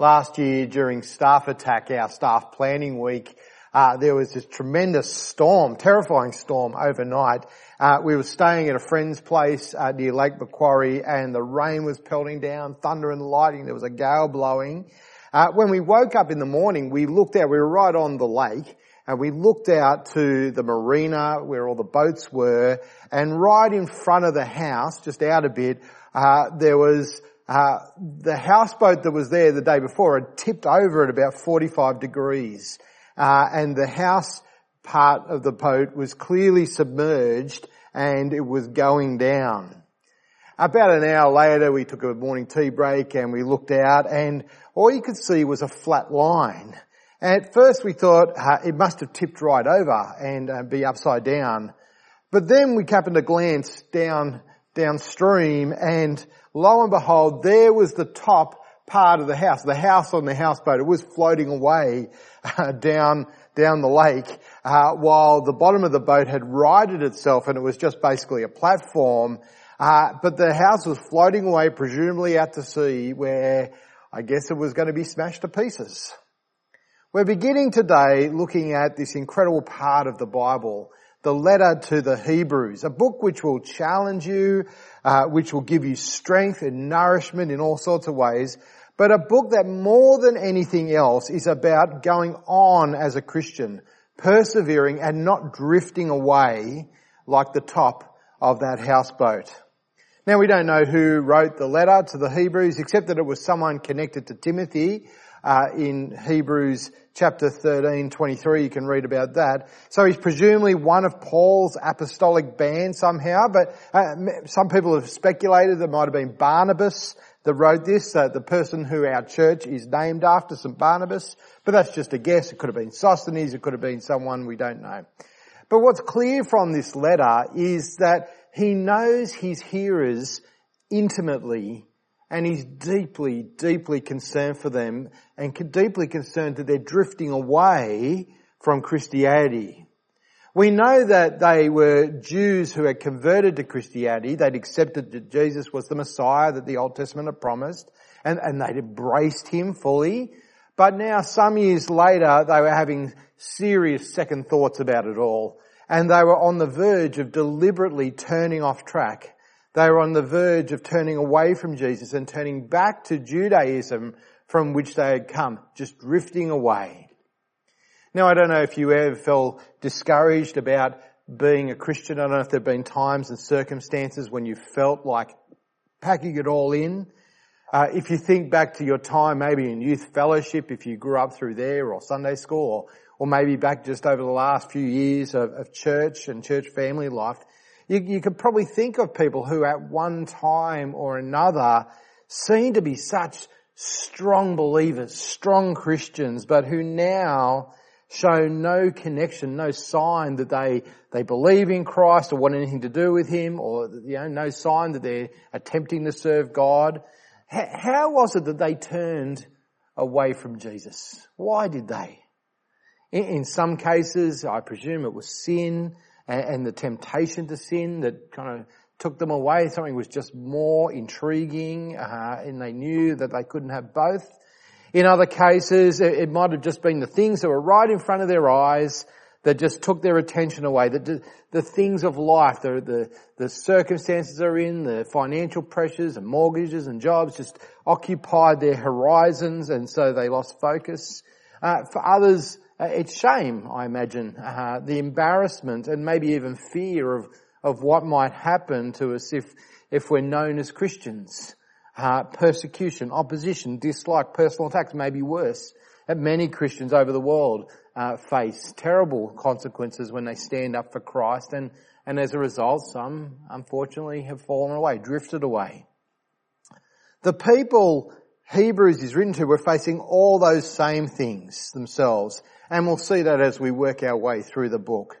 Last year during staff attack, our staff planning week, there was this tremendous storm, terrifying storm overnight. We were staying at a friend's place near Lake Macquarie, and the rain was pelting down, thunder and lightning, there was a gale blowing. When we woke up in the morning, we looked out, we were right on the lake, and we looked out to the marina where all the boats were, and right in front of the house, just out a bit, there was the houseboat that was there the day before had tipped over at about 45 degrees. And the house part of the boat was clearly submerged and it was going down. About an hour later, we took a morning tea break and we looked out, and all you could see was a flat line. And at first we thought it must have tipped right over and be upside down. But then we happened to glance downstream, and lo and behold, there was the top part of the house on the houseboat. It was floating away down the lake, while the bottom of the boat had righted itself and it was just basically a platform. But the house was floating away, presumably out to sea, where I guess it was going to be smashed to pieces. We're beginning today looking at this incredible part of the Bible, the letter to the Hebrews, a book which will challenge you, which will give you strength and nourishment in all sorts of ways, but a book that more than anything else is about going on as a Christian, persevering and not drifting away like the top of that houseboat. Now, we don't know who wrote the letter to the Hebrews, except that it was someone connected to Timothy. In Hebrews chapter 13:23, you can read about that. So he's presumably one of Paul's apostolic band somehow, but some people have speculated that it might have been Barnabas that wrote this, the person who our church is named after, St. Barnabas, but that's just a guess. It could have been Sosthenes, it could have been someone, we don't know. But what's clear from this letter is that he knows his hearers intimately, and he's deeply, deeply concerned for them, and deeply concerned that they're drifting away from Christianity. We know that they were Jews who had converted to Christianity. They'd accepted that Jesus was the Messiah that the Old Testament had promised, and they'd embraced him fully. But now, some years later, they were having serious second thoughts about it all, and they were on the verge of deliberately turning off track. They were on the verge of turning away from Jesus and turning back to Judaism from which they had come, just drifting away. Now, I don't know if you ever felt discouraged about being a Christian. I don't know if there have been times and circumstances when you felt like packing it all in. If you think back to your time maybe in youth fellowship, if you grew up through there, or Sunday school, or maybe back just over the last few years of church and church family life, you could probably think of people who at one time or another seem to be such strong believers, strong Christians, but who now show no connection, no sign that they believe in Christ or want anything to do with him, or no sign that they're attempting to serve God. How was it that they turned away from Jesus? Why did they? In some cases, I presume it was sin, and the temptation to sin that kind of took them away. Something was just more intriguing, and they knew that they couldn't have both. In other cases, it might have just been the things that were right in front of their eyes that just took their attention away. The things of life, the circumstances they're in, the financial pressures and mortgages and jobs just occupied their horizons, and so they lost focus. For others, it's shame, I imagine, the embarrassment and maybe even fear of what might happen to us if we're known as Christians. Persecution, opposition, dislike, personal attacks, maybe worse, that many Christians over the world face terrible consequences when they stand up for Christ, and as a result, some unfortunately have fallen away, drifted away. The people Hebrews is written to were facing all those same things themselves. And we'll see that as we work our way through the book.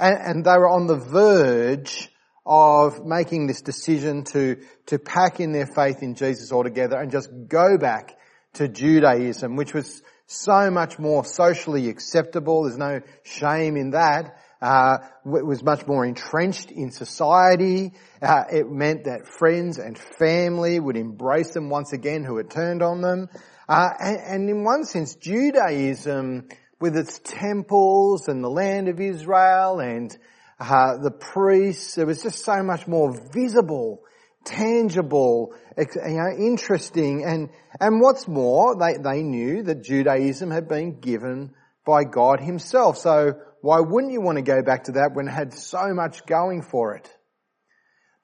And they were on the verge of making this decision to pack in their faith in Jesus altogether and just go back to Judaism, which was so much more socially acceptable. There's no shame in that. It was much more entrenched in society. It meant that friends and family would embrace them once again who had turned on them. And in one sense, Judaism, with its temples and the land of Israel and the priests, it was just so much more visible, tangible, interesting. And what's more, they knew that Judaism had been given by God himself. So why wouldn't you want to go back to that when it had so much going for it?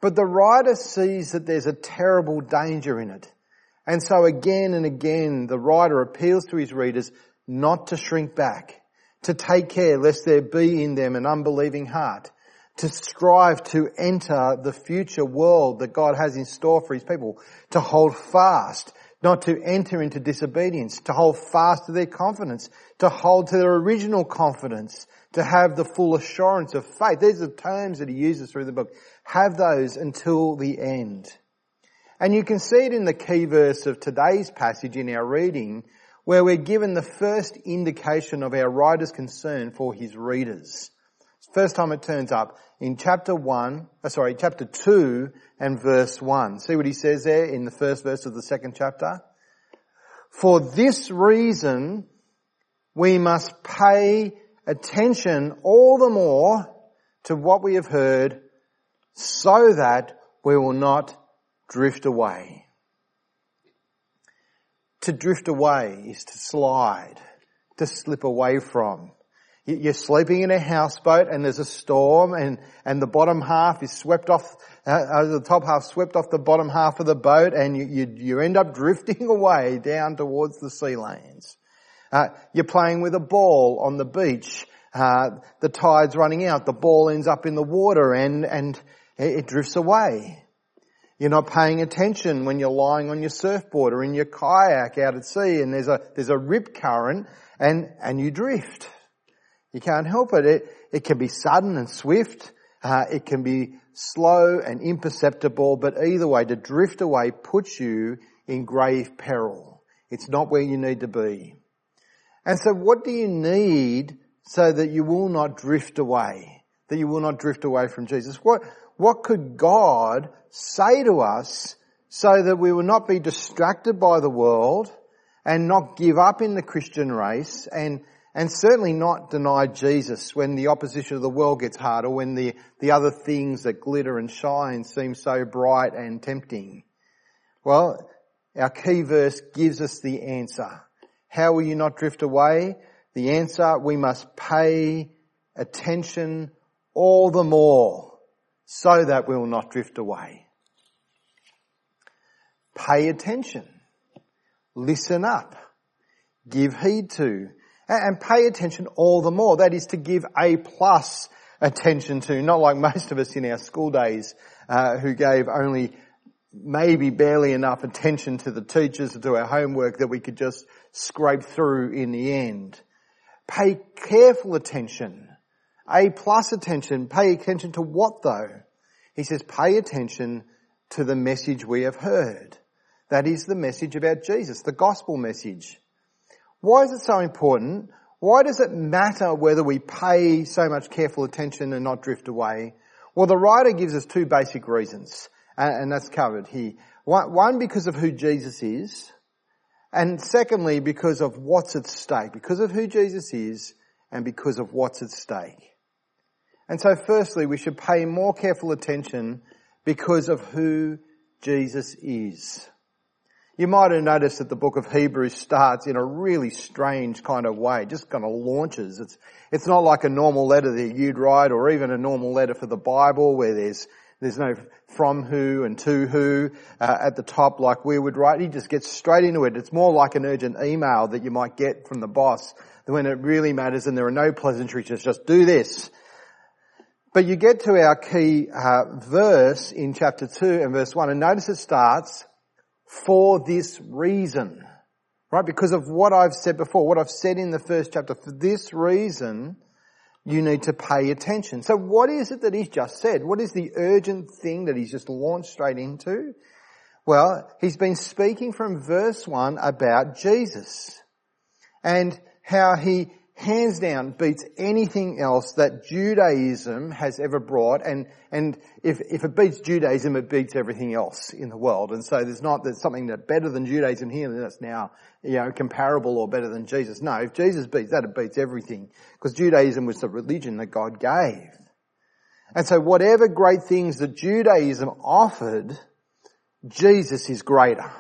But the writer sees that there's a terrible danger in it. And so again and again, the writer appeals to his readers not to shrink back, to take care lest there be in them an unbelieving heart, to strive to enter the future world that God has in store for his people, to hold fast, not to enter into disobedience, to hold fast to their confidence, to hold to their original confidence, to have the full assurance of faith. These are the terms that he uses through the book. Have those until the end. And you can see it in the key verse of today's passage in our reading, where we're given the first indication of our writer's concern for his readers. First time it turns up in chapter 2 and verse 1. See what he says there in the first verse of the second chapter? For this reason, we must pay attention all the more to what we have heard, so that we will not drift away. To drift away is to slide, to slip away from. You're sleeping in a houseboat and there's a storm and the bottom half is swept off, the top half swept off the bottom half of the boat, and you end up drifting away down towards the sea lanes. You're playing with a ball on the beach, the tide's running out, the ball ends up in the water and it drifts away. You're not paying attention when you're lying on your surfboard or in your kayak out at sea and there's a rip current and you drift. You can't help it. It can be sudden and swift. It can be slow and imperceptible. But either way, to drift away puts you in grave peril. It's not where you need to be. And so what do you need so that you will not drift away? That you will not drift away from Jesus? What could God say to us so that we will not be distracted by the world and not give up in the Christian race and certainly not deny Jesus when the opposition of the world gets hard, or when the other things that glitter and shine seem so bright and tempting? Well, our key verse gives us the answer. How will you not drift away? The answer, we must pay attention all the more so that we will not drift away. Pay attention. Listen up. Give heed to. And pay attention all the more. That is to give A+ attention to, not like most of us in our school days who gave only maybe barely enough attention to the teachers or to our homework that we could just scrape through in the end. Pay careful attention, A+ attention. Pay attention to what though? He says pay attention to the message we have heard. That is the message about Jesus, the gospel message. Why is it so important? Why does it matter whether we pay so much careful attention and not drift away? Well, the writer gives us two basic reasons, and that's covered here. One, because of who Jesus is, and secondly, because of what's at stake. Because of who Jesus is and because of what's at stake. And so firstly, we should pay more careful attention because of who Jesus is. You might have noticed that the book of Hebrews starts in a really strange kind of way, just kind of launches. It's not like a normal letter that you'd write, or even a normal letter for the Bible where there's no from who and to who at the top like we would write. He just gets straight into it. It's more like an urgent email that you might get from the boss when it really matters and there are no pleasantries, just do this. But you get to our key verse in chapter 2 and verse 1, and notice it starts, for this reason, right? Because of what I've said before, what I've said in the first chapter, for this reason, you need to pay attention. So what is it that he's just said? What is the urgent thing that he's just launched straight into? Well, he's been speaking from verse 1 about Jesus and how he hands down beats anything else that Judaism has ever brought, and if it beats Judaism, it beats everything else in the world. And so there's something that's better than Judaism here that's now, comparable or better than Jesus. No, if Jesus beats that, it beats everything, because Judaism was the religion that God gave. And so whatever great things that Judaism offered, Jesus is greater.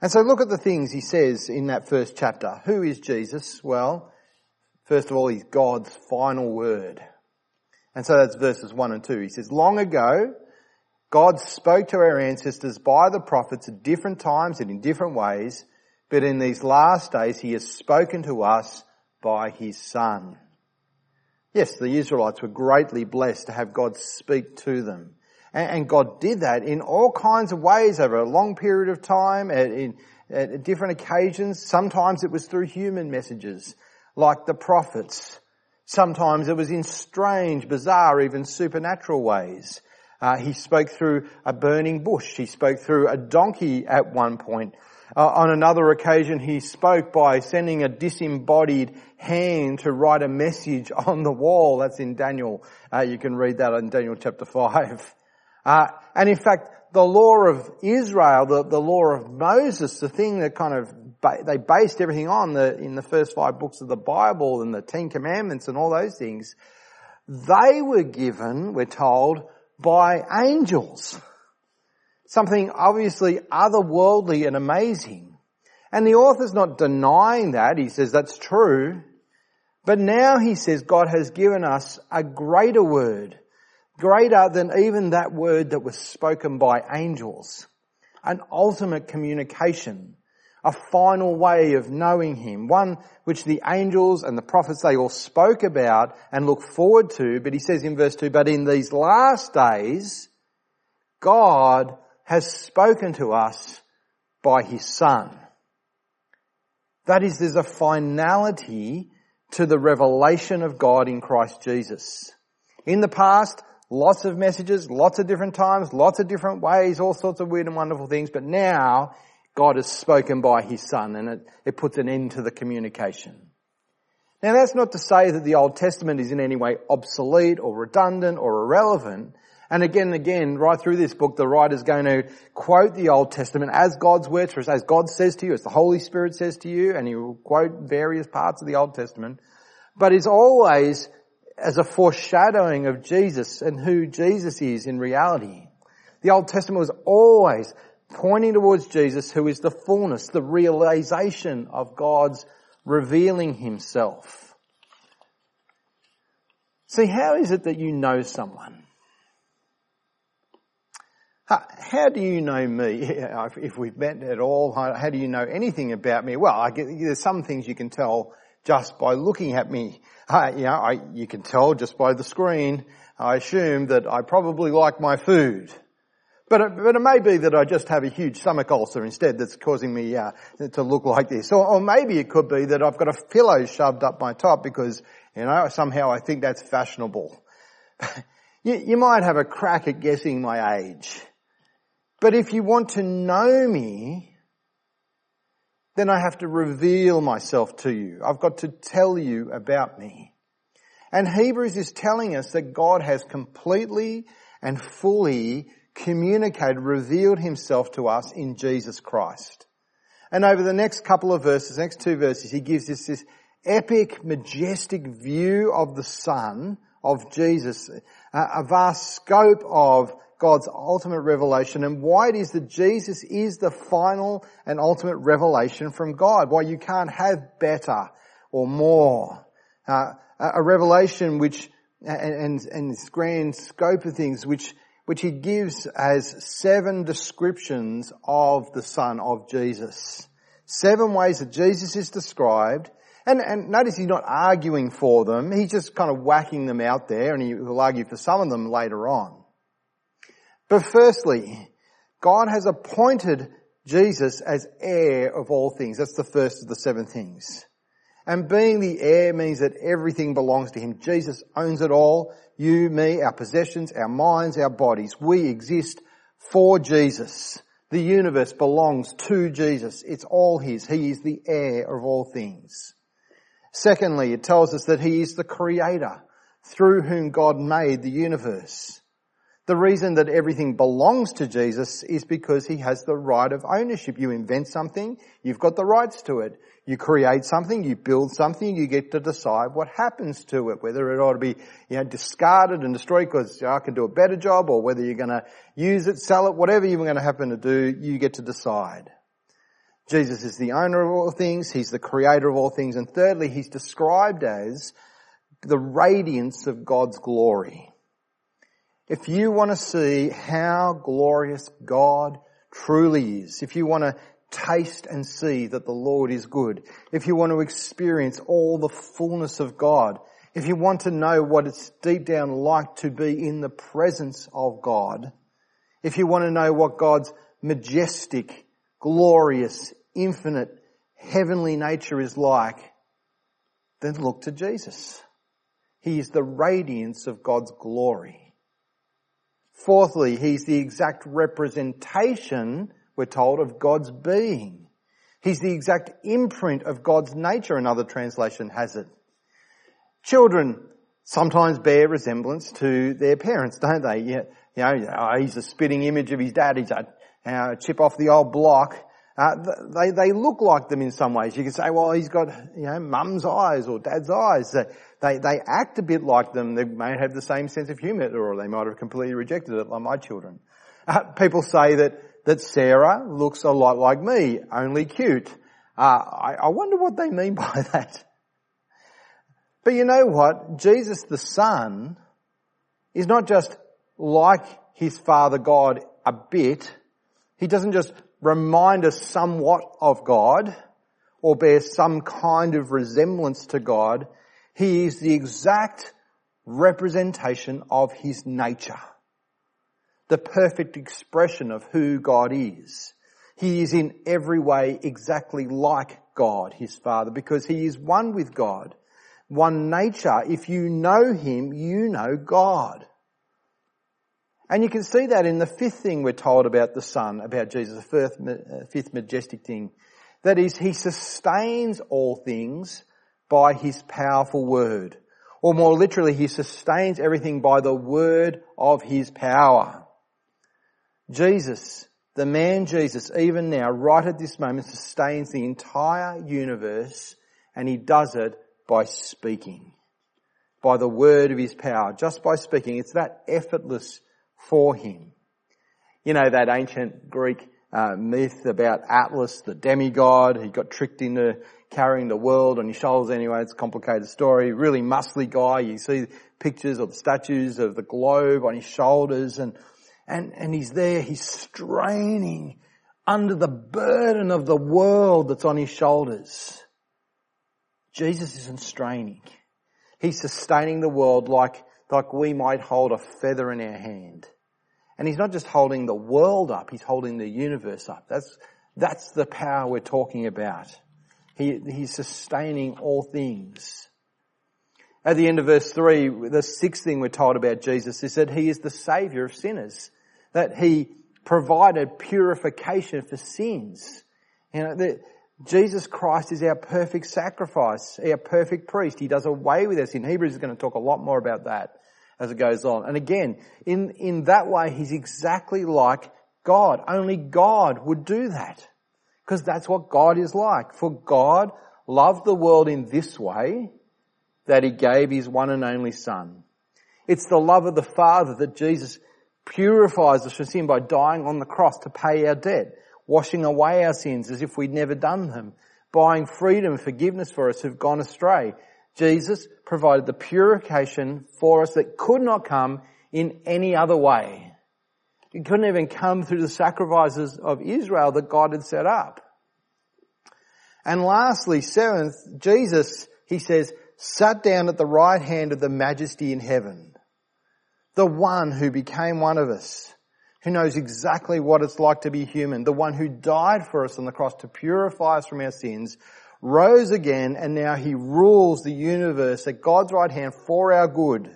And so look at the things he says in that first chapter. Who is Jesus? Well, first of all, he's God's final word. And so that's verses 1 and 2. He says, long ago, God spoke to our ancestors by the prophets at different times and in different ways, but in these last days he has spoken to us by his Son. Yes, the Israelites were greatly blessed to have God speak to them. And God did that in all kinds of ways over a long period of time, at different occasions. Sometimes it was through human messages, like the prophets. Sometimes it was in strange, bizarre, even supernatural ways. He spoke through a burning bush. He spoke through a donkey at one point. On another occasion, he spoke by sending a disembodied hand to write a message on the wall. That's in Daniel. You can read that in Daniel chapter 5. And in fact, the law of Israel, the law of Moses, the thing that they based everything on in the first 5 books of the Bible and the 10 Commandments and all those things, they were given, we're told, by angels. Something obviously otherworldly and amazing. And the author's not denying that. He says that's true. But now he says God has given us a greater word, greater than even that word that was spoken by angels. An ultimate communication. A final way of knowing him. One which the angels and the prophets, they all spoke about and look forward to. But he says in verse 2, but in these last days, God has spoken to us by his Son. That is, there's a finality to the revelation of God in Christ Jesus. In the past, lots of messages, lots of different times, lots of different ways, all sorts of weird and wonderful things. But now, God has spoken by his Son, and it puts an end to the communication. Now, that's not to say that the Old Testament is in any way obsolete or redundant or irrelevant. And again, right through this book, the writer's going to quote the Old Testament as God's words for us, as God says to you, as the Holy Spirit says to you, and he will quote various parts of the Old Testament. But it's always as a foreshadowing of Jesus and who Jesus is in reality. The Old Testament was always pointing towards Jesus, who is the fullness, the realization of God's revealing himself. See, how is it that you know someone? How do you know me? If we've met at all, how do you know anything about me? Well, there's some things you can tell just by looking at me. You can tell just by the screen. I assume that I probably like my food. But it may be that I just have a huge stomach ulcer instead that's causing me to look like this. Or maybe it could be that I've got a pillow shoved up my top because, somehow I think that's fashionable. You might have a crack at guessing my age. But if you want to know me, then I have to reveal myself to you. I've got to tell you about me. And Hebrews is telling us that God has completely and fully communicated, revealed himself to us in Jesus Christ. And over the next couple of verses, next 2 verses, he gives us this epic, majestic view of the Son, of Jesus, a vast scope of God's ultimate revelation, and why it is that Jesus is the final and ultimate revelation from God. Why you can't have better or more. A revelation which, and this grand scope of things, which he gives as 7 descriptions of the Son of Jesus. 7 ways that Jesus is described. And notice he's not arguing for them. He's just kind of whacking them out there, and he will argue for some of them later on. But firstly, God has appointed Jesus as heir of all things. That's the first of the 7 things. And being the heir means that everything belongs to him. Jesus owns it all. You, me, our possessions, our minds, our bodies. We exist for Jesus. The universe belongs to Jesus. It's all his. He is the heir of all things. Secondly, it tells us that he is the creator through whom God made the universe. The reason that everything belongs to Jesus is because he has the right of ownership. You invent something, you've got the rights to it. You create something, you build something, you get to decide what happens to it, whether it ought to be discarded and destroyed because I can do a better job, or whether you're going to use it, sell it, whatever you're going to happen to do, you get to decide. Jesus is the owner of all things, he's the creator of all things, and thirdly, he's described as the radiance of God's glory. If you want to see how glorious God truly is, if you want to taste and see that the Lord is good, if you want to experience all the fullness of God, if you want to know what it's deep down like to be in the presence of God, if you want to know what God's majestic, glorious, infinite, heavenly nature is like, then look to Jesus. He is the radiance of God's glory. Fourthly, he's the exact representation, we're told, of God's being. He's the exact imprint of God's nature, another translation has it. Children sometimes bear resemblance to their parents, don't they? He's a spitting image of his dad, he's a chip off the old block. They look like them in some ways. You can say, well, he's got, mum's eyes or dad's eyes. They act a bit like them. They may have the same sense of humour, or they might have completely rejected it, like my children. People say that Sarah looks a lot like me, only cute. I wonder what they mean by that. But you know what? Jesus the Son is not just like his Father God a bit. He doesn't just remind us somewhat of God or bear some kind of resemblance to God. He is the exact representation of his nature, the perfect expression of who God is. He is in every way exactly like God, his Father, because he is one with God, one nature. If you know him, you know God. And you can see that in the fifth thing we're told about the Son, about Jesus, the fifth majestic thing. That is, he sustains all things by his powerful word. Or more literally, he sustains everything by the word of his power. Jesus, the man Jesus, even now, right at this moment, sustains the entire universe, and he does it by speaking. By the word of his power, just by speaking. It's that effortless for him. That ancient Greek myth about Atlas, the demigod, he got tricked into carrying the world on his shoulders. Anyway, it's a complicated story. Really muscly guy. You see pictures of the statues of the globe on his shoulders, and he's there, he's straining under the burden of the world that's on his shoulders. Jesus isn't straining. He's sustaining the world like we might hold a feather in our hand. And he's not just holding the world up, he's holding the universe up. That's the power we're talking about. He's sustaining all things. At the end of verse 3, the sixth thing we're told about Jesus is that he is the saviour of sinners, that he provided purification for sins. That Jesus Christ is our perfect sacrifice, our perfect priest. He does away with us. In Hebrews is going to talk a lot more about that as it goes on. And again, in that way, he's exactly like God. Only God would do that, because that's what God is like. For God loved the world in this way, that he gave his one and only Son. It's the love of the Father that Jesus purifies us from sin by dying on the cross to pay our debt, washing away our sins as if we'd never done them, buying freedom and forgiveness for us who've gone astray. Jesus provided the purification for us that could not come in any other way. It couldn't even come through the sacrifices of Israel that God had set up. And lastly, seventh, Jesus, he says, sat down at the right hand of the majesty in heaven, the one who became one of us, who knows exactly what it's like to be human, the one who died for us on the cross to purify us from our sins, rose again, and now he rules the universe at God's right hand for our good.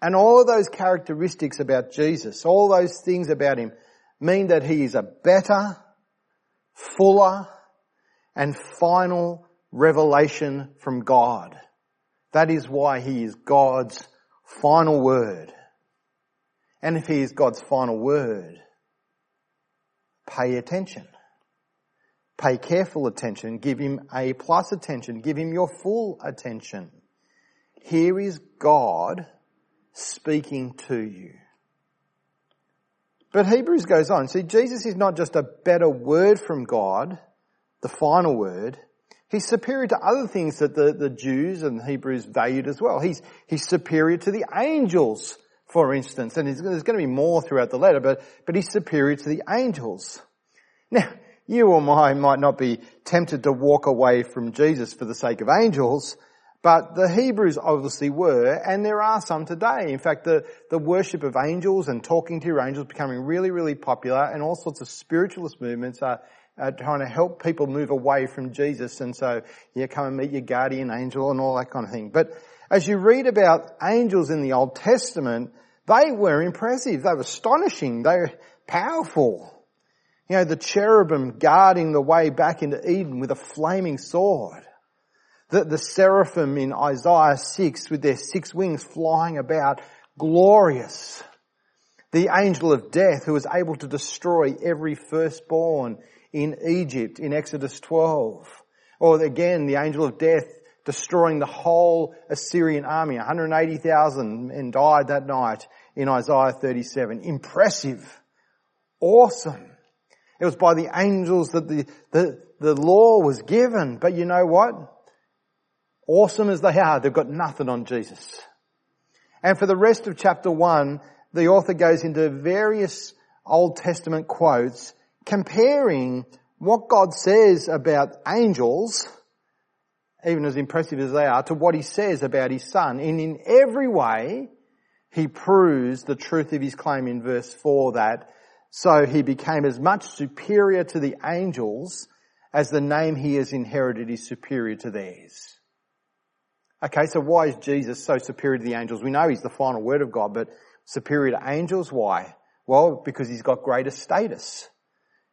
And all of those characteristics about Jesus, all those things about him, mean that he is a better, fuller, and final revelation from God. That is why he is God's final word. And if he is God's final word, pay attention. Pay careful attention. Give him A+ attention. Give him your full attention. Here is God speaking to you. But Hebrews goes on. See, Jesus is not just a better word from God, the final word. He's superior to other things that the Jews and Hebrews valued as well. He's superior to the angels, for instance. And there's going to be more throughout the letter, but he's superior to the angels. Now, you or I might not be tempted to walk away from Jesus for the sake of angels, but the Hebrews obviously were, and there are some today. In fact, the worship of angels and talking to your angels is becoming really, really popular, and all sorts of spiritualist movements are trying to help people move away from Jesus. And so, yeah, come and meet your guardian angel and all that kind of thing. But as you read about angels in the Old Testament, they were impressive. They were astonishing. They were powerful. You know, the cherubim guarding the way back into Eden with a flaming sword. The seraphim in Isaiah 6 with their 6 wings flying about, glorious. The angel of death who was able to destroy every firstborn in Egypt in Exodus 12. Or again, the angel of death destroying the whole Assyrian army. 180,000 men died that night in Isaiah 37. Impressive. Awesome. It was by the angels that the law was given. But you know what? Awesome as they are, they've got nothing on Jesus. And for the rest of chapter 1, the author goes into various Old Testament quotes comparing what God says about angels, even as impressive as they are, to what he says about his son. And in every way, he proves the truth of his claim in verse 4 that so he became as much superior to the angels as the name he has inherited is superior to theirs. Okay, so why is Jesus so superior to the angels? We know he's the final word of God, but superior to angels, why? Well, because he's got greater status.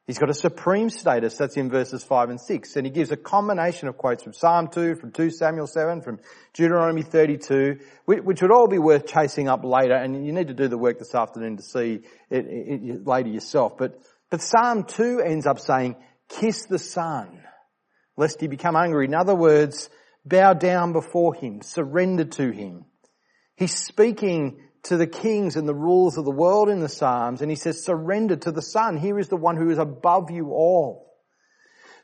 He's got a supreme status. That's in verses 5 and 6. And he gives a combination of quotes from Psalm 2, from 2 Samuel 7, from Deuteronomy 32, which would all be worth chasing up later. And you need to do the work this afternoon to see it later yourself. But Psalm 2 ends up saying, kiss the Son, lest he become hungry. In other words, bow down before him, surrender to him. He's speaking to the kings and the rulers of the world in the Psalms, and he says, surrender to the Son. Here is the one who is above you all.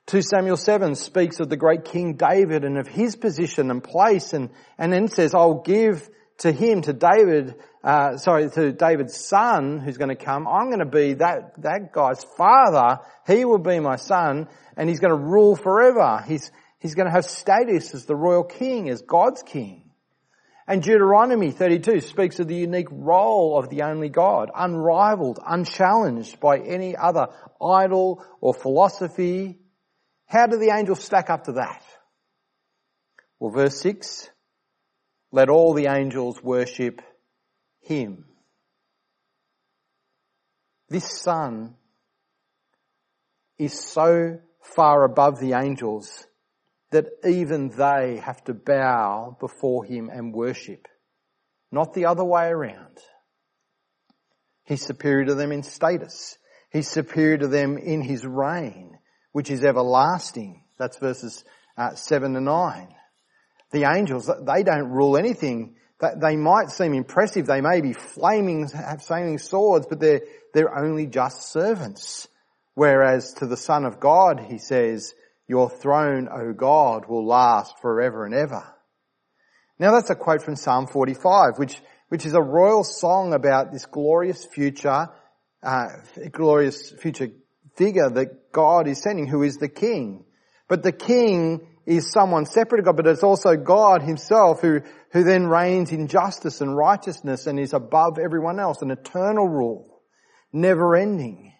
2 Samuel 7 speaks of the great King David and of his position and place, and then says, I'll give to him, to David's son who's going to come. I'm going to be that guy's father. He will be my son, and he's going to rule forever. He's going to have status as the royal king, as God's king. And Deuteronomy 32 speaks of the unique role of the only God, unrivaled, unchallenged by any other idol or philosophy. How do the angels stack up to that? Well, verse 6, let all the angels worship him. This Son is so far above the angels that even they have to bow before him and worship, not the other way around. He's superior to them in status. He's superior to them in his reign, which is everlasting. That's verses 7 to 9. The angels, they don't rule anything. They might seem impressive. They may be flaming swords, but they're only just servants. Whereas to the Son of God, he says, your throne, O God, will last forever and ever. Now that's a quote from Psalm 45, which is a royal song about this glorious future figure that God is sending, who is the King. But the King is someone separate to God, but it's also God himself who then reigns in justice and righteousness and is above everyone else, an eternal rule, never ending.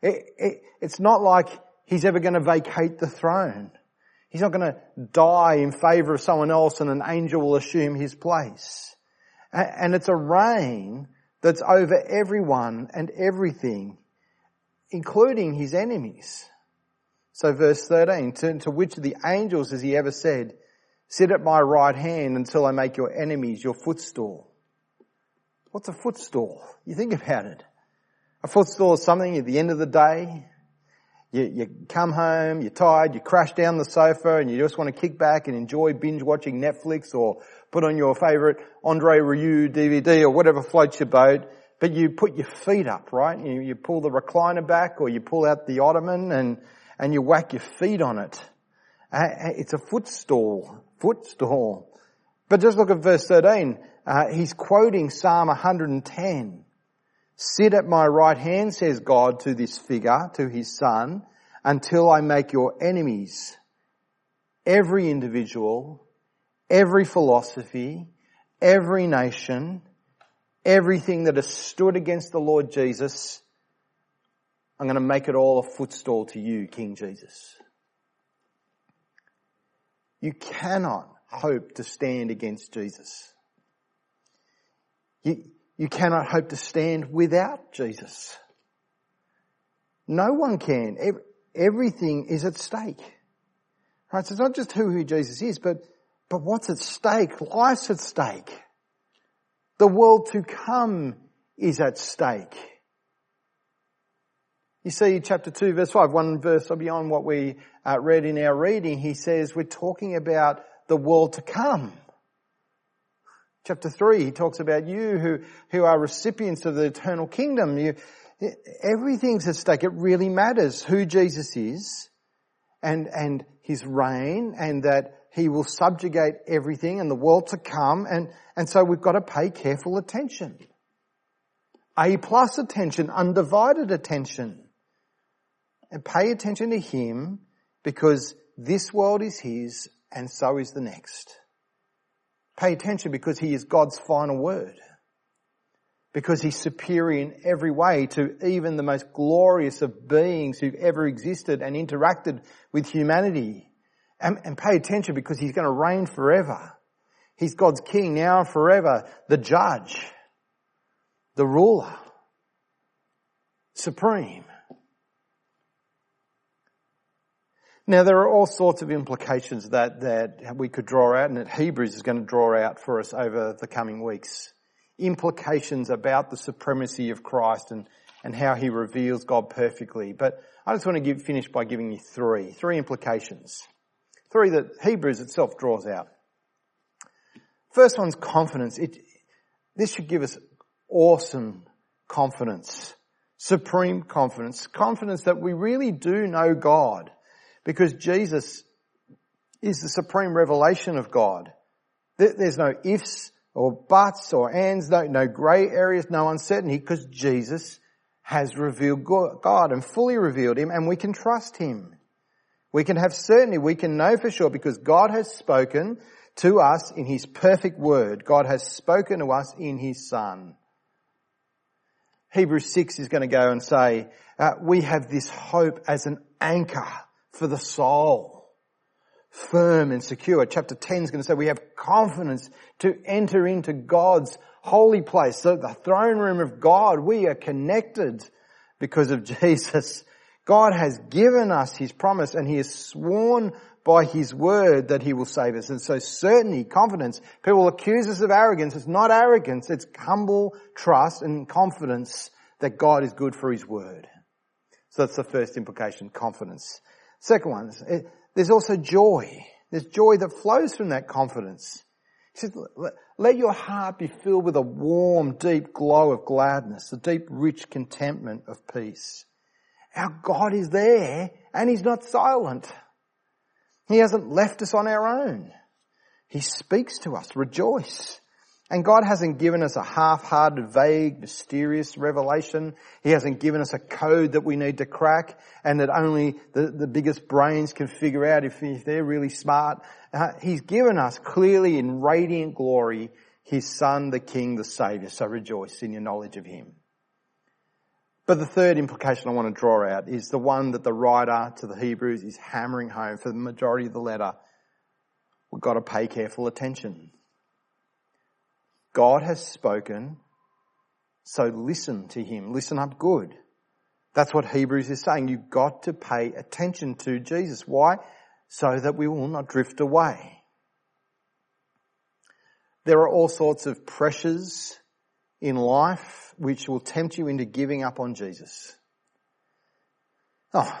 It's not like he's ever going to vacate the throne. He's not going to die in favour of someone else and an angel will assume his place. And it's a reign that's over everyone and everything, including his enemies. So verse 13, to which of the angels has he ever said, sit at my right hand until I make your enemies your footstool? What's a footstool? You think about it. A footstool is something at the end of the day. You come home, you're tired, you crash down the sofa and you just want to kick back and enjoy binge watching Netflix or put on your favourite Andre Rieu DVD or whatever floats your boat. But you put your feet up, right? You pull the recliner back or you pull out the ottoman and you whack your feet on it. It's a footstool. But just look at verse 13. He's quoting Psalm 110. Sit at my right hand, says God to this figure, to his son, until I make your enemies, every individual, every philosophy, every nation, everything that has stood against the Lord Jesus, I'm going to make it all a footstool to you, King Jesus. You cannot hope to stand against Jesus. You cannot hope to stand without Jesus. No one can. Everything is at stake. Right? So it's not just who Jesus is, but what's at stake? Life's at stake. The world to come is at stake. You see, chapter 2, verse 5, one verse beyond what we read in our reading, he says we're talking about the world to come. Chapter 3, he talks about you who are recipients of the eternal kingdom. Everything's at stake. It really matters who Jesus is and his reign and that he will subjugate everything and the world to come. And so we've got to pay careful attention. A+ attention, undivided attention. And pay attention to him because this world is his and so is the next. Pay attention because he is God's final word. Because he's superior in every way to even the most glorious of beings who've ever existed and interacted with humanity. And pay attention because he's going to reign forever. He's God's king now and forever, the judge, the ruler, supreme. Now, there are all sorts of implications that we could draw out and that Hebrews is going to draw out for us over the coming weeks. Implications about the supremacy of Christ and how he reveals God perfectly. But I just want to finish by giving you three implications. Three that Hebrews itself draws out. First one's confidence. This should give us awesome confidence, supreme confidence, confidence that we really do know God. Because Jesus is the supreme revelation of God. There's no ifs or buts or ands, no grey areas, no uncertainty, because Jesus has revealed God and fully revealed him, and we can trust him. We can have certainty, we can know for sure, because God has spoken to us in his perfect word. God has spoken to us in his Son. Hebrews 6 is going to go and say, we have this hope as an anchor for the soul, firm and secure. Chapter 10 is going to say we have confidence to enter into God's holy place. So the throne room of God, we are connected because of Jesus. God has given us his promise and he has sworn by his word that he will save us. And so certainty, confidence, people accuse us of arrogance. It's not arrogance, it's humble trust and confidence that God is good for his word. So that's the first implication, confidence. Second one, there's also joy. There's joy that flows from that confidence. He says, let your heart be filled with a warm, deep glow of gladness, a deep, rich contentment of peace. Our God is there and he's not silent. He hasn't left us on our own. He speaks to us, rejoice. And God hasn't given us a half-hearted, vague, mysterious revelation. He hasn't given us a code that we need to crack and that only the biggest brains can figure out if they're really smart. He's given us clearly in radiant glory his Son, the King, the Saviour. So rejoice in your knowledge of him. But the third implication I want to draw out is the one that the writer to the Hebrews is hammering home for the majority of the letter. We've got to pay careful attention. God has spoken, so listen to him. Listen up good. That's what Hebrews is saying. You've got to pay attention to Jesus. Why? So that we will not drift away. There are all sorts of pressures in life which will tempt you into giving up on Jesus. Oh,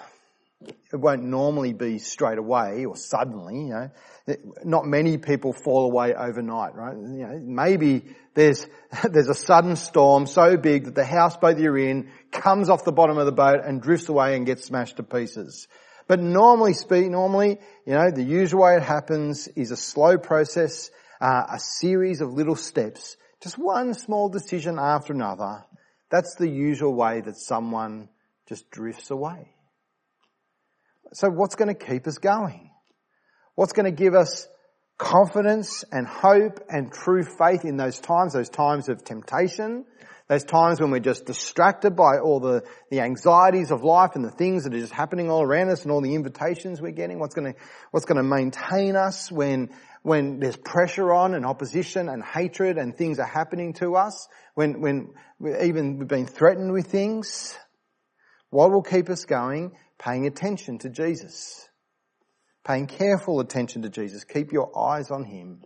it won't normally be straight away or suddenly, you know. Not many people fall away overnight, right? You know, maybe there's a sudden storm so big that the houseboat you're in comes off the bottom of the boat and drifts away and gets smashed to pieces. But normally, you know, the usual way it happens is a slow process, a series of little steps, just one small decision after another. That's the usual way that someone just drifts away. So what's going to keep us going? What's going to give us confidence and hope and true faith in those times of temptation, those times when we're just distracted by all the anxieties of life and the things that are just happening all around us and all the invitations we're getting? What's going to maintain us when there's pressure on and opposition and hatred and things are happening to us, when we've been threatened with things? What will keep us going? Paying attention to Jesus. Paying careful attention to Jesus. Keep your eyes on him.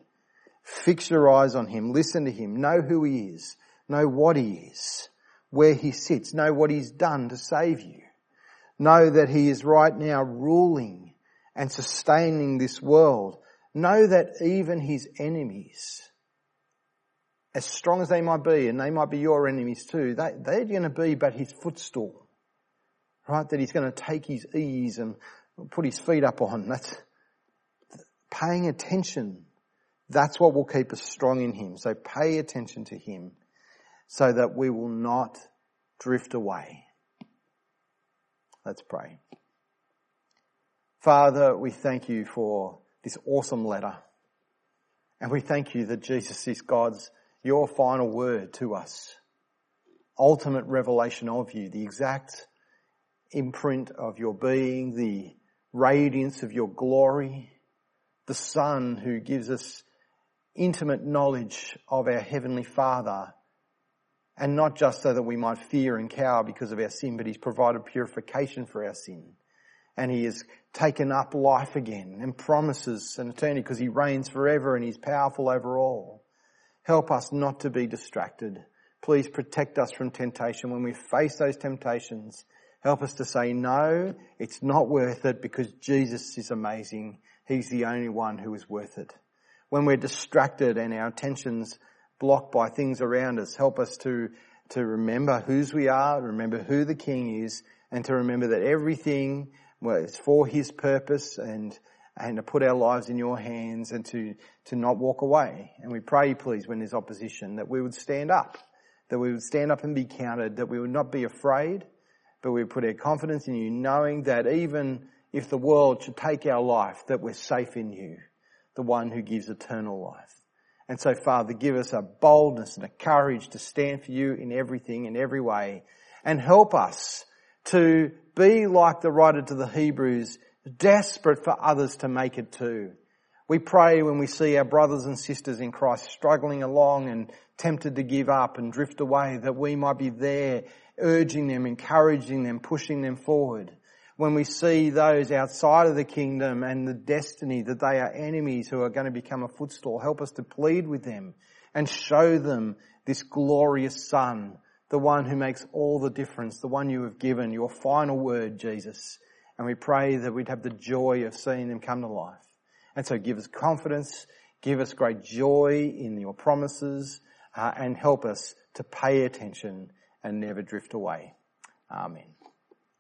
Fix your eyes on him. Listen to him. Know who he is. Know what he is. Where he sits. Know what he's done to save you. Know that he is right now ruling and sustaining this world. Know that even his enemies, as strong as they might be, and they might be your enemies too, they're going to be but his footstool. Right, that he's going to take his ease and put his feet up on. That's paying attention. That's what will keep us strong in him. So pay attention to him so that we will not drift away. Let's pray. Father, we thank you for this awesome letter. And we thank you that Jesus is your final word to us. Ultimate revelation of you, the exact imprint of your being, the radiance of your glory, the Son who gives us intimate knowledge of our Heavenly Father, and not just so that we might fear and cower because of our sin, but he's provided purification for our sin, and he has taken up life again and promises an eternity because he reigns forever and he's powerful over all. Help us not to be distracted. Please protect us from temptation. When we face those temptations, help us to say, no, it's not worth it because Jesus is amazing. He's the only one who is worth it. When we're distracted and our attention's blocked by things around us, help us to remember whose we are, remember who the King is, and to remember that everything is for his purpose and to put our lives in your hands and to not walk away. And we pray, please, when there's opposition, that we would stand up, and be counted, that we would not be afraid, but we put our confidence in you, knowing that even if the world should take our life, that we're safe in you, the one who gives eternal life. And so, Father, give us a boldness and a courage to stand for you in everything, in every way, and help us to be like the writer to the Hebrews, desperate for others to make it too. We pray when we see our brothers and sisters in Christ struggling along and tempted to give up and drift away, that we might be there urging them, encouraging them, pushing them forward. When we see those outside of the kingdom and the destiny that they are enemies who are going to become a footstool, help us to plead with them and show them this glorious Son, the one who makes all the difference, the one you have given, your final word, Jesus. And we pray that we'd have the joy of seeing them come to life. And so give us confidence, give us great joy in your promises, and help us to pay attention and never drift away. Amen.